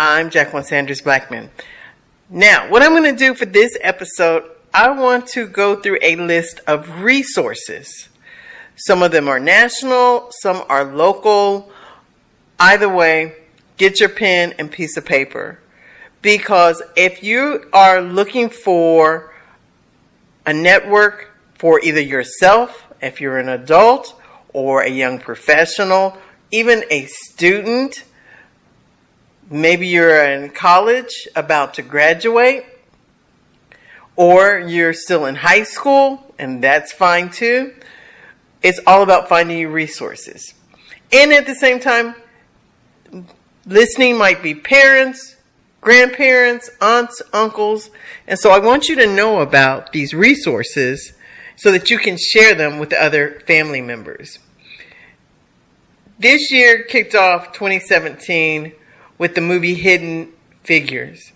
I'm Jacqueline Sanders Blackman. Now, what I'm going to do for this episode, I want to go through a list of resources. Some of them are national, some are local. Either way, get your pen and piece of paper. Because if you are looking for a network for either yourself, if you're an adult or a young professional, even a student, maybe you're in college about to graduate, or you're still in high school, and that's fine too. It's all about finding your resources. And at the same time, listening might be parents, grandparents, aunts, uncles. And so I want you to know about these resources so that you can share them with other family members. This year kicked off 2017 with the movie Hidden Figures.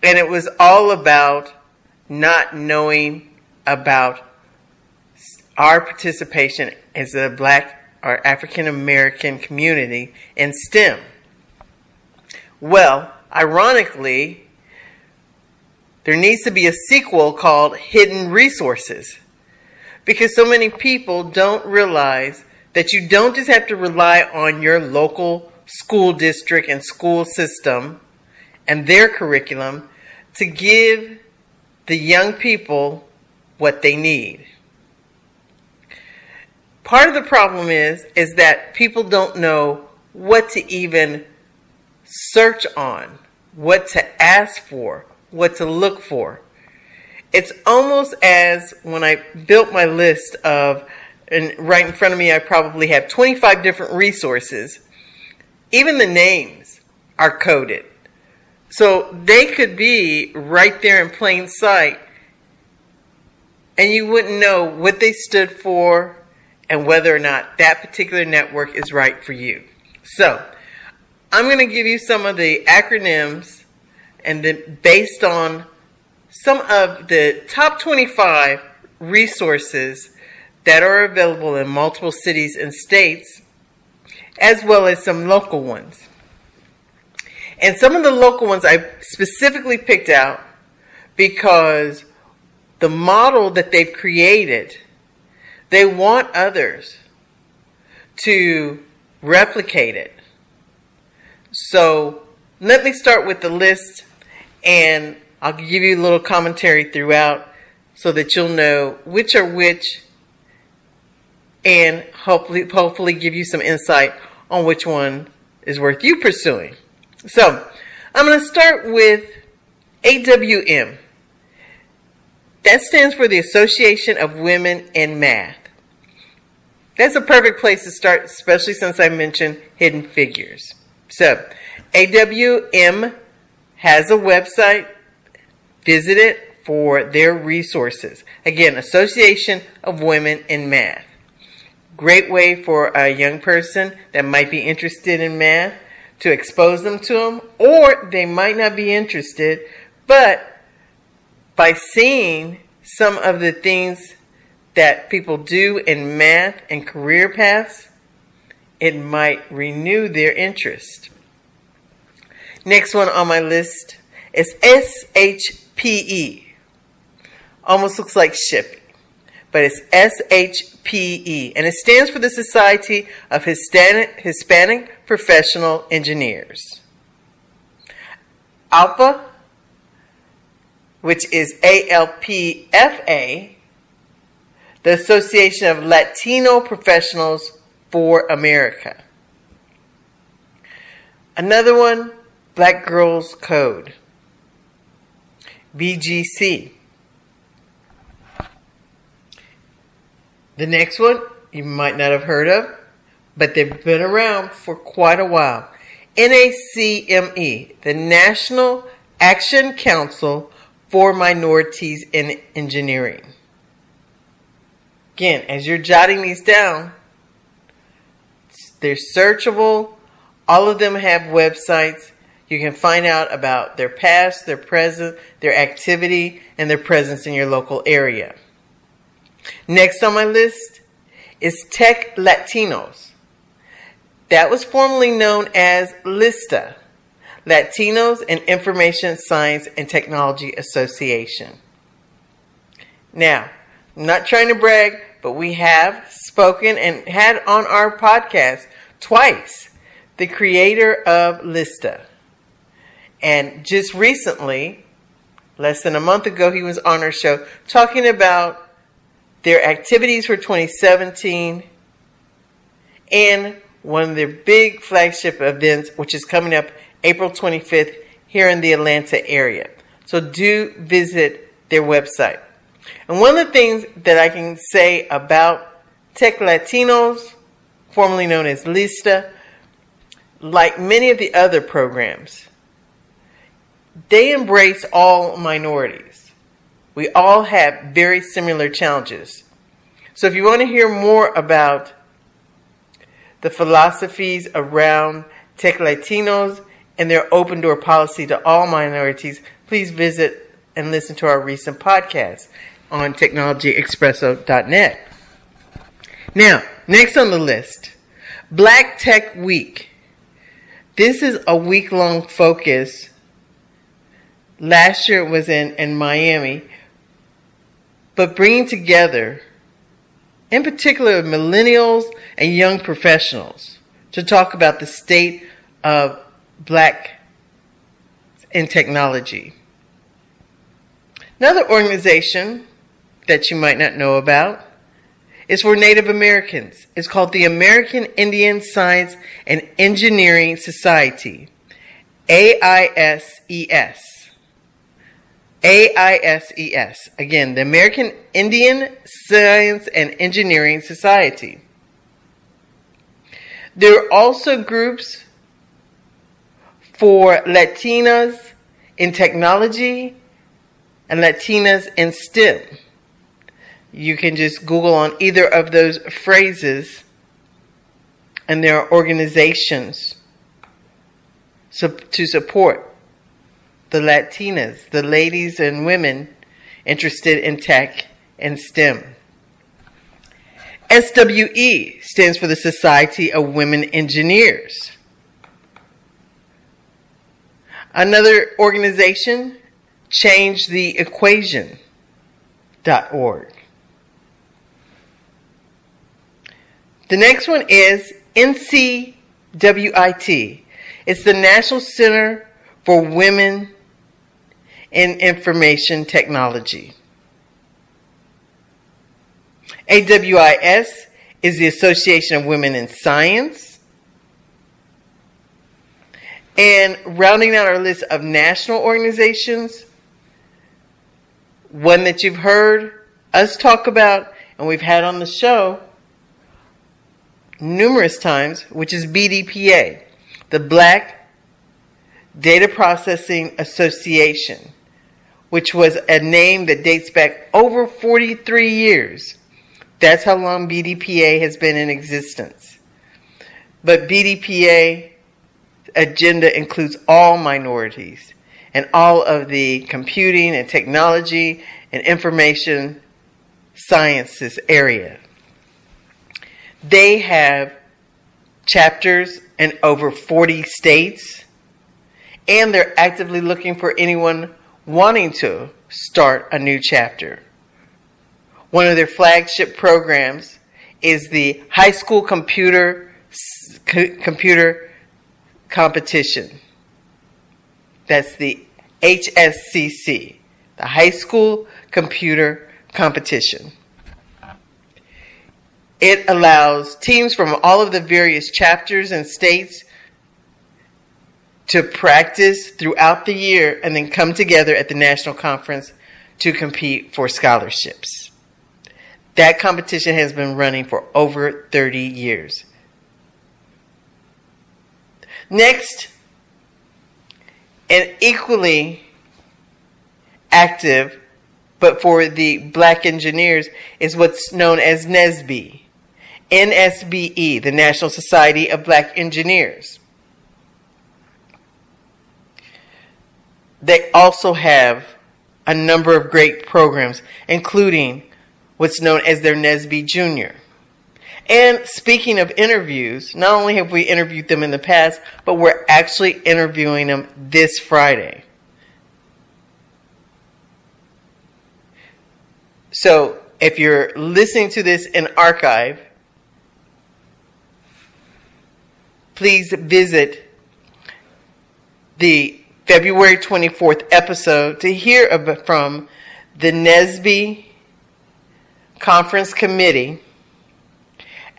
And it was all about not knowing about our participation as a Black or African American community in STEM. Well, ironically, there needs to be a sequel called Hidden Resources, because so many people don't realize that you don't just have to rely on your local school district and school system and their curriculum to give the young people what they need. Part of the problem is that people don't know what to even search on, what to ask for, what to look for. It's almost as when I built my list of, and right in front of me, I probably have 25 different resources. Even the names are coded. So they could be right there in plain sight, and you wouldn't know what they stood for and whether or not that particular network is right for you. So I'm going to give you some of the acronyms, and then based on some of the top 25 resources that are available in multiple cities and states, as well as some local ones. And some of the local ones I specifically picked out because the model that they've created, they want others to replicate it. So let me start with the list, and I'll give you a little commentary throughout so that you'll know which are which, and hopefully give you some insight on which one is worth you pursuing. So I'm going to start with AWM. That stands for the Association of Women in Math. That's a perfect place to start, especially since I mentioned Hidden Figures. So AWM has a website. Visit it for their resources. Again, Association of Women in Math. Great way for a young person that might be interested in math to expose them to them, or they might not be interested, but by seeing some of the things that people do in math and career paths, it might renew their interest. Next one on my list is SHPE. Almost looks like shipping, but it's SHPE, and it stands for the Society of Hispanic Professional Engineers. ALPFA, which is ALPFA, the Association of Latino Professionals for America. Another one, Black Girls Code, BGC. The next one you might not have heard of, but they've been around for quite a while. NACME, the National Action Council for Minorities in Engineering. Again, as you're jotting these down, they're searchable. All of them have websites. You can find out about their past, their present, their activity, and their presence in your local area. Next on my list is Tech Latinos. That was formerly known as LISTA. Latinos, and Information Science and Technology Association. Now, I'm not trying to brag, but we have spoken and had on our podcast twice the creator of LISTA. And just recently, less than a month ago, he was on our show talking about their activities for 2017 and one of their big flagship events, which is coming up April 25th here in the Atlanta area. So do visit their website. And one of the things that I can say about Tech Latinos, formerly known as LISTA, like many of the other programs, they embrace all minorities. We all have very similar challenges. So if you want to hear more about the philosophies around Tech Latinos and their open door policy to all minorities, please visit and listen to our recent podcast on TechnologyExpresso.net. Now, next on the list, Black Tech Week. This is a week-long focus. Last year it was in Miami, but bringing together, in particular, millennials and young professionals to talk about the state of Black in technology. Another organization that you might not know about is for Native Americans. It's called the American Indian Science and Engineering Society, AISES. AISES, again, the American Indian Science and Engineering Society. There are also groups for Latinas in technology and Latinas in STEM. You can just Google on either of those phrases, and there are organizations to support the Latinas, the ladies and women interested in tech and STEM. SWE stands for the Society of Women Engineers. Another organization, ChangeTheEquation.org. The next one is NCWIT. It's the National Center for Women in Information Technology. AWIS is the Association of Women in Science. And rounding out our list of national organizations, one that you've heard us talk about and we've had on the show numerous times, which is BDPA, the Black Data Processing Association, which was a name that dates back over 43 years. That's how long BDPA has been in existence. But BDPA agenda includes all minorities and all of the computing and technology and information sciences area. They have chapters in over 40 states, and they're actively looking for anyone wanting to start a new chapter. One of their flagship programs is the High School Computer Competition. That's the HSCC, the High School Computer Competition. It allows teams from all of the various chapters and states to practice throughout the year and then come together at the national conference to compete for scholarships. That competition has been running for over 30 years. Next, and equally active, but for the Black engineers, is what's known as NSBE, NSBE, the National Society of Black Engineers. They also have a number of great programs, including what's known as their NSBE Junior, And speaking of interviews, not only have we interviewed them in the past, but we're actually interviewing them this Friday. So if you're listening to this in archive, please visit the February 24th episode to hear from the NSBE Conference Committee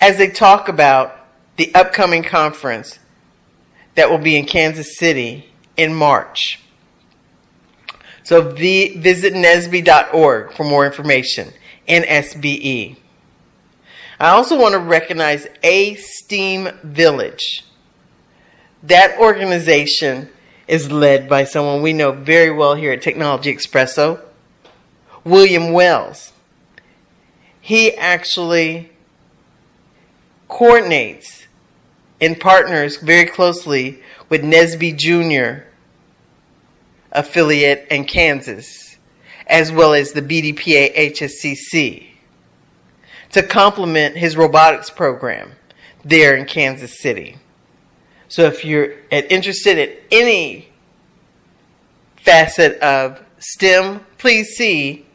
as they talk about the upcoming conference that will be in Kansas City in March. So visit NSBE.org for more information. NSBE. I also want to recognize aSteamVillage. That organization is led by someone we know very well here at Technology Expresso, William Wells. He actually coordinates and partners very closely with NSBE Junior affiliate in Kansas, as well as the BDPA HSCC, to complement his robotics program there in Kansas City. So if you're interested in any facet of STEM, please see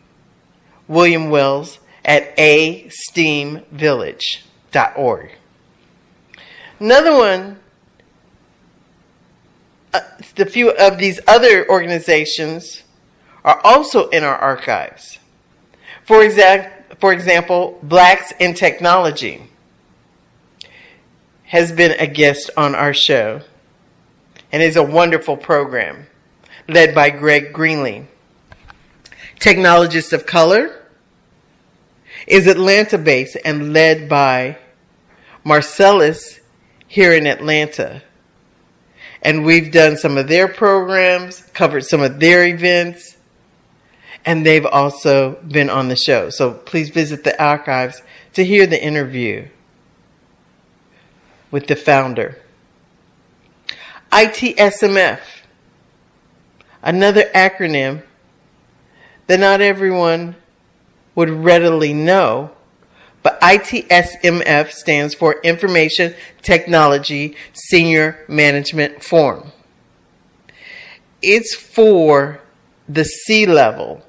William Wells at aSteamVillage.org. Another one, a few of these other organizations are also in our archives. For example, Blacks in Technology has been a guest on our show and is a wonderful program led by Greg Greenlee. Technologists of Color is Atlanta-based and led by Marcellus here in Atlanta. And we've done some of their programs, covered some of their events, and they've also been on the show. So please visit the archives to hear the interview with the founder. ITSMF, another acronym that not everyone would readily know, but ITSMF stands for Information Technology Senior Management Forum. It's for the C level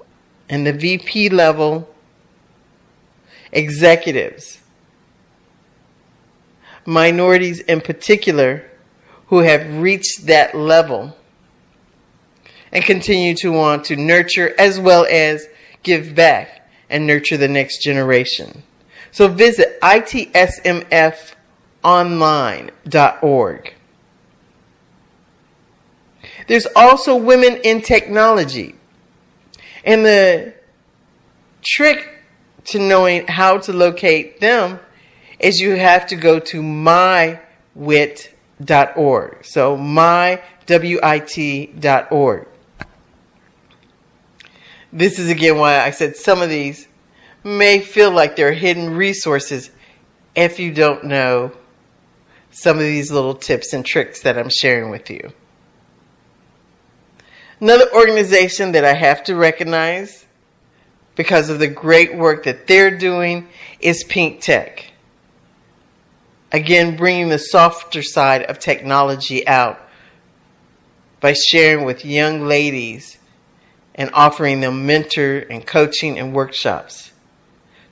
and the VP level executives, minorities in particular, who have reached that level and continue to want to nurture as well as give back and nurture the next generation. So visit itsmfonline.org. There's also Women in Technology. And the trick to knowing how to locate them is you have to go to mywit.org. So mywit.org. This is again why I said some of these may feel like they're hidden resources if you don't know some of these little tips and tricks that I'm sharing with you. Another organization that I have to recognize because of the great work that they're doing is Pink Tech. Again, bringing the softer side of technology out by sharing with young ladies and offering them mentor and coaching and workshops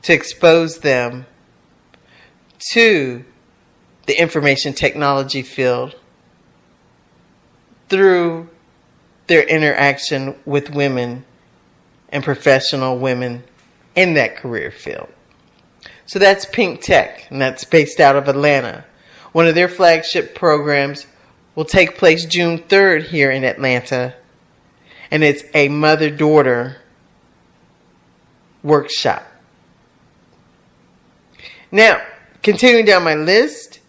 to expose them to the information technology field through their interaction with women and professional women in that career field. So that's Pink Tech, and that's based out of Atlanta. One of their flagship programs will take place June 3rd here in Atlanta, and it's a mother-daughter workshop. Now, continuing down my list,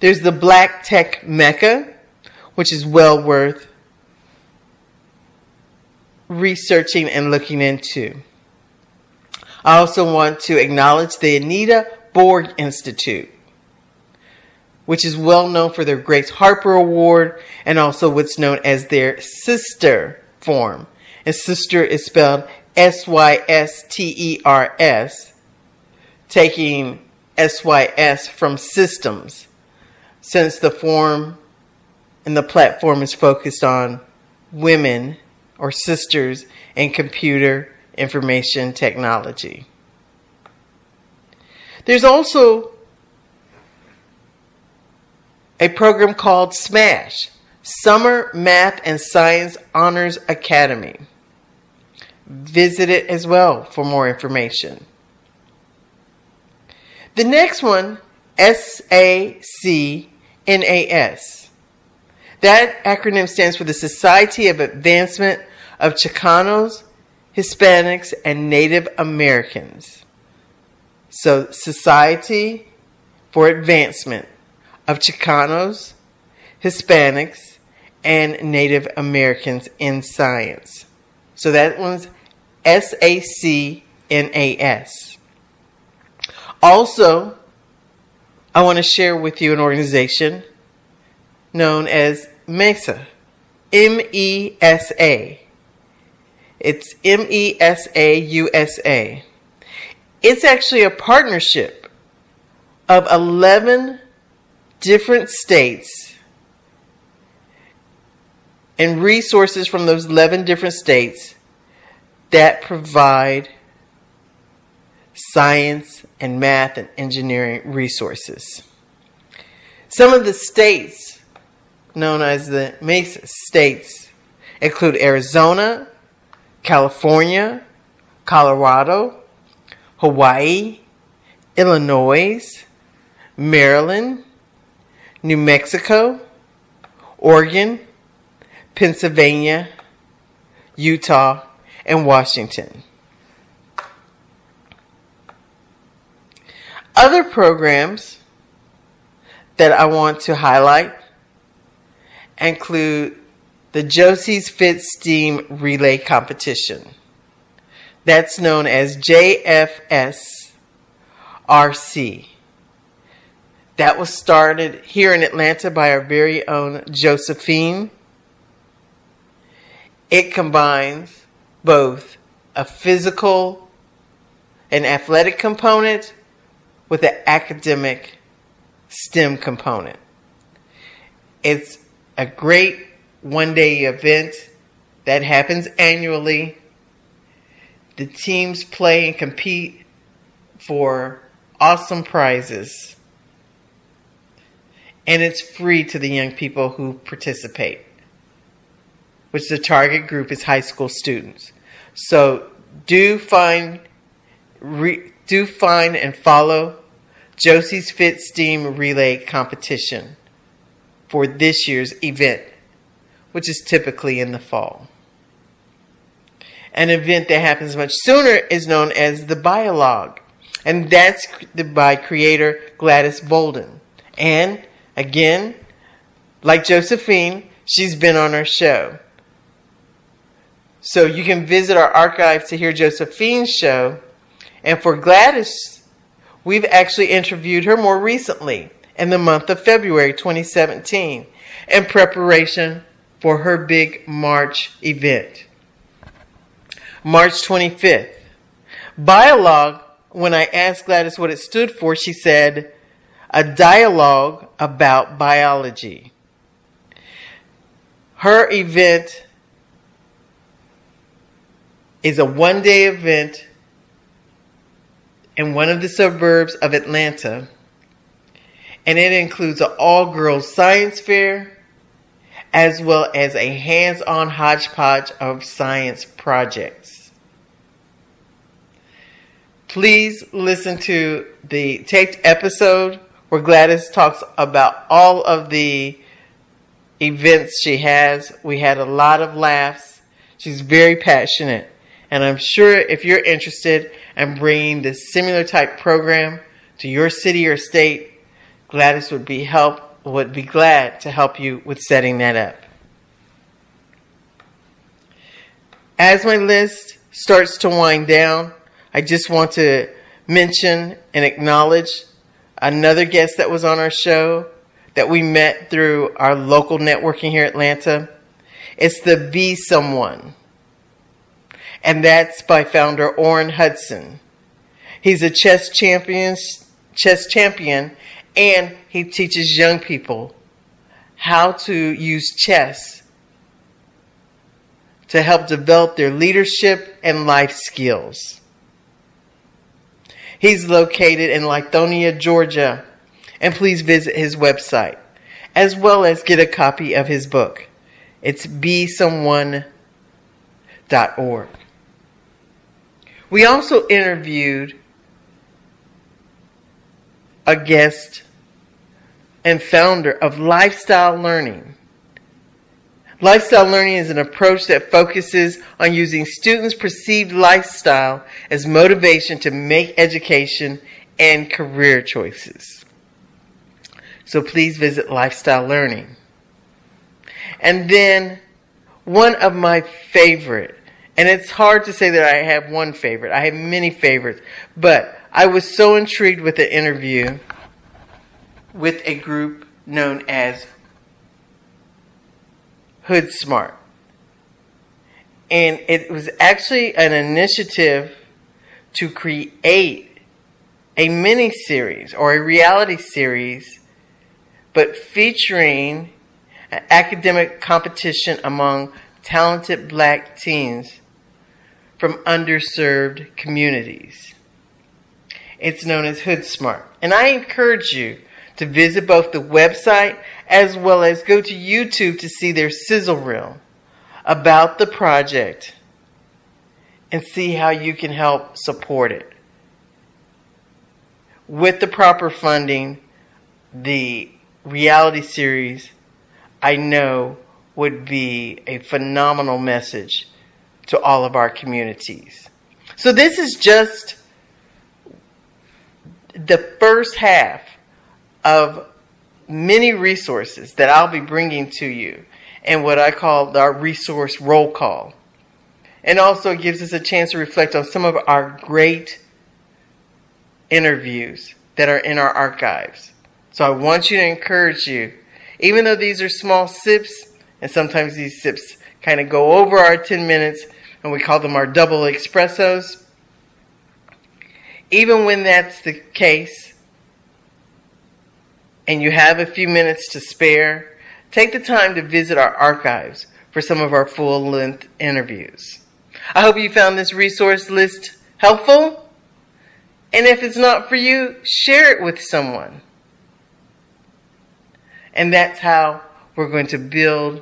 there's the Black Tech Mecca, which is well worth researching and looking into. I also want to acknowledge the Anita Borg Institute, which is well known for their Grace Harper Award and also what's known as their sister form. And sister is spelled S-Y-S-T-E-R-S, taking SYS from systems, since the forum and the platform is focused on women or sisters in computer information technology. There's also a program called SMASH, Summer Math and Science Honors Academy. Visit it as well for more information. The next one, SACNAS. That acronym stands for the Society of Advancement of Chicanos, Hispanics, and Native Americans. So, Society for Advancement of Chicanos, Hispanics, and Native Americans in Science. So that one's SACNAS. Also, I want to share with you an organization known as MESA, MESA. It's MESA USA. It's actually a partnership of 11 different states and resources from those 11 different states that provide science and math and engineering resources. Some of the states known as the MESA states include Arizona, California, Colorado, Hawaii, Illinois, Maryland, New Mexico, Oregon, Pennsylvania, Utah, and Washington. Other programs that I want to highlight include the Josie's Fit STEAM Relay Competition. That's known as JFSRC. That was started here in Atlanta by our very own Josephine. It combines both a physical and athletic component with an academic STEM component. It's a great one-day event that happens annually. The teams play and compete for awesome prizes. And it's free to the young people who participate, which the target group is high school students. So do find and follow Josie's Fit STEAM Relay Competition for this year's event, which is typically in the fall. An event that happens much sooner is known as the biologue, and that's by creator Gladys Bolden. And again, like Josephine, she's been on our show. So you can visit our archives to hear Josephine's show. And for Gladys, we've actually interviewed her more recently in the month of February 2017 in preparation for her big March event. March 25th. Biologue, when I asked Gladys what it stood for, she said, a dialogue about biology. Her event is a one-day event in one of the suburbs of Atlanta, and it includes an all-girls science fair as well as a hands-on hodgepodge of science projects. Please listen to the taped episode where Gladys talks about all of the events she has. We had a lot of laughs. She's very passionate. And I'm sure if you're interested in bringing this similar type program to your city or state, Gladys would be glad to help you with setting that up. As my list starts to wind down, I just want to mention and acknowledge another guest that was on our show that we met through our local networking here in Atlanta. It's the Be Someone. And that's by founder Orrin Hudson. He's a chess champion chess champion, and he teaches young people how to use chess to help develop their leadership and life skills. He's located in Lithonia, Georgia, and please visit his website, as well as get a copy of his book. It's besomeone.org. We also interviewed a guest and founder of Lifestyle Learning. Lifestyle Learning is an approach that focuses on using students' perceived lifestyle as motivation to make education and career choices. So please visit Lifestyle Learning. And then one of my favorite, and it's hard to say that I have one favorite. I have many favorites, but I was so intrigued with the interview with a group known as Hood Smart. And it was actually an initiative to create a mini series or a reality series, but featuring an academic competition among talented black teens from underserved communities. It's known as Hood Smart. And I encourage you to visit both the website as well as go to YouTube to see their sizzle reel about the project and see how you can help support it. With the proper funding, the reality series, I know, would be a phenomenal message to all of our communities. So this is just the first half of many resources that I'll be bringing to you in what I call our resource roll call. And also it gives us a chance to reflect on some of our great interviews that are in our archives. So I want you to encourage you, even though these are small sips, and sometimes these sips kind of go over our 10 minutes, and we call them our double espressos. Even when that's the case, and you have a few minutes to spare, take the time to visit our archives for some of our full-length interviews. I hope you found this resource list helpful, and if it's not for you, share it with someone. And that's how we're going to build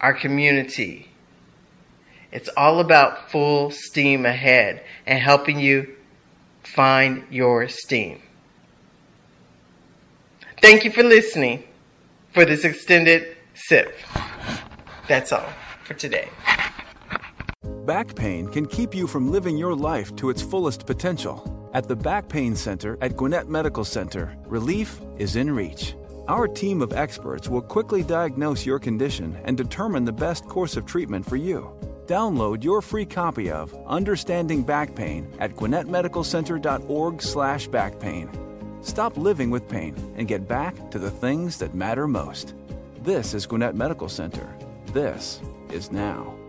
our community. It's all about full steam ahead and helping you find your steam. Thank you for listening for this extended sip. That's all for today. Back pain can keep you from living your life to its fullest potential. At the Back Pain Center at Gwinnett Medical Center, relief is in reach. Our team of experts will quickly diagnose your condition and determine the best course of treatment for you. Download your free copy of Understanding Back Pain at GwinnettMedicalCenter.org/backpain. Stop living with pain and get back to the things that matter most. This is Gwinnett Medical Center. This is now.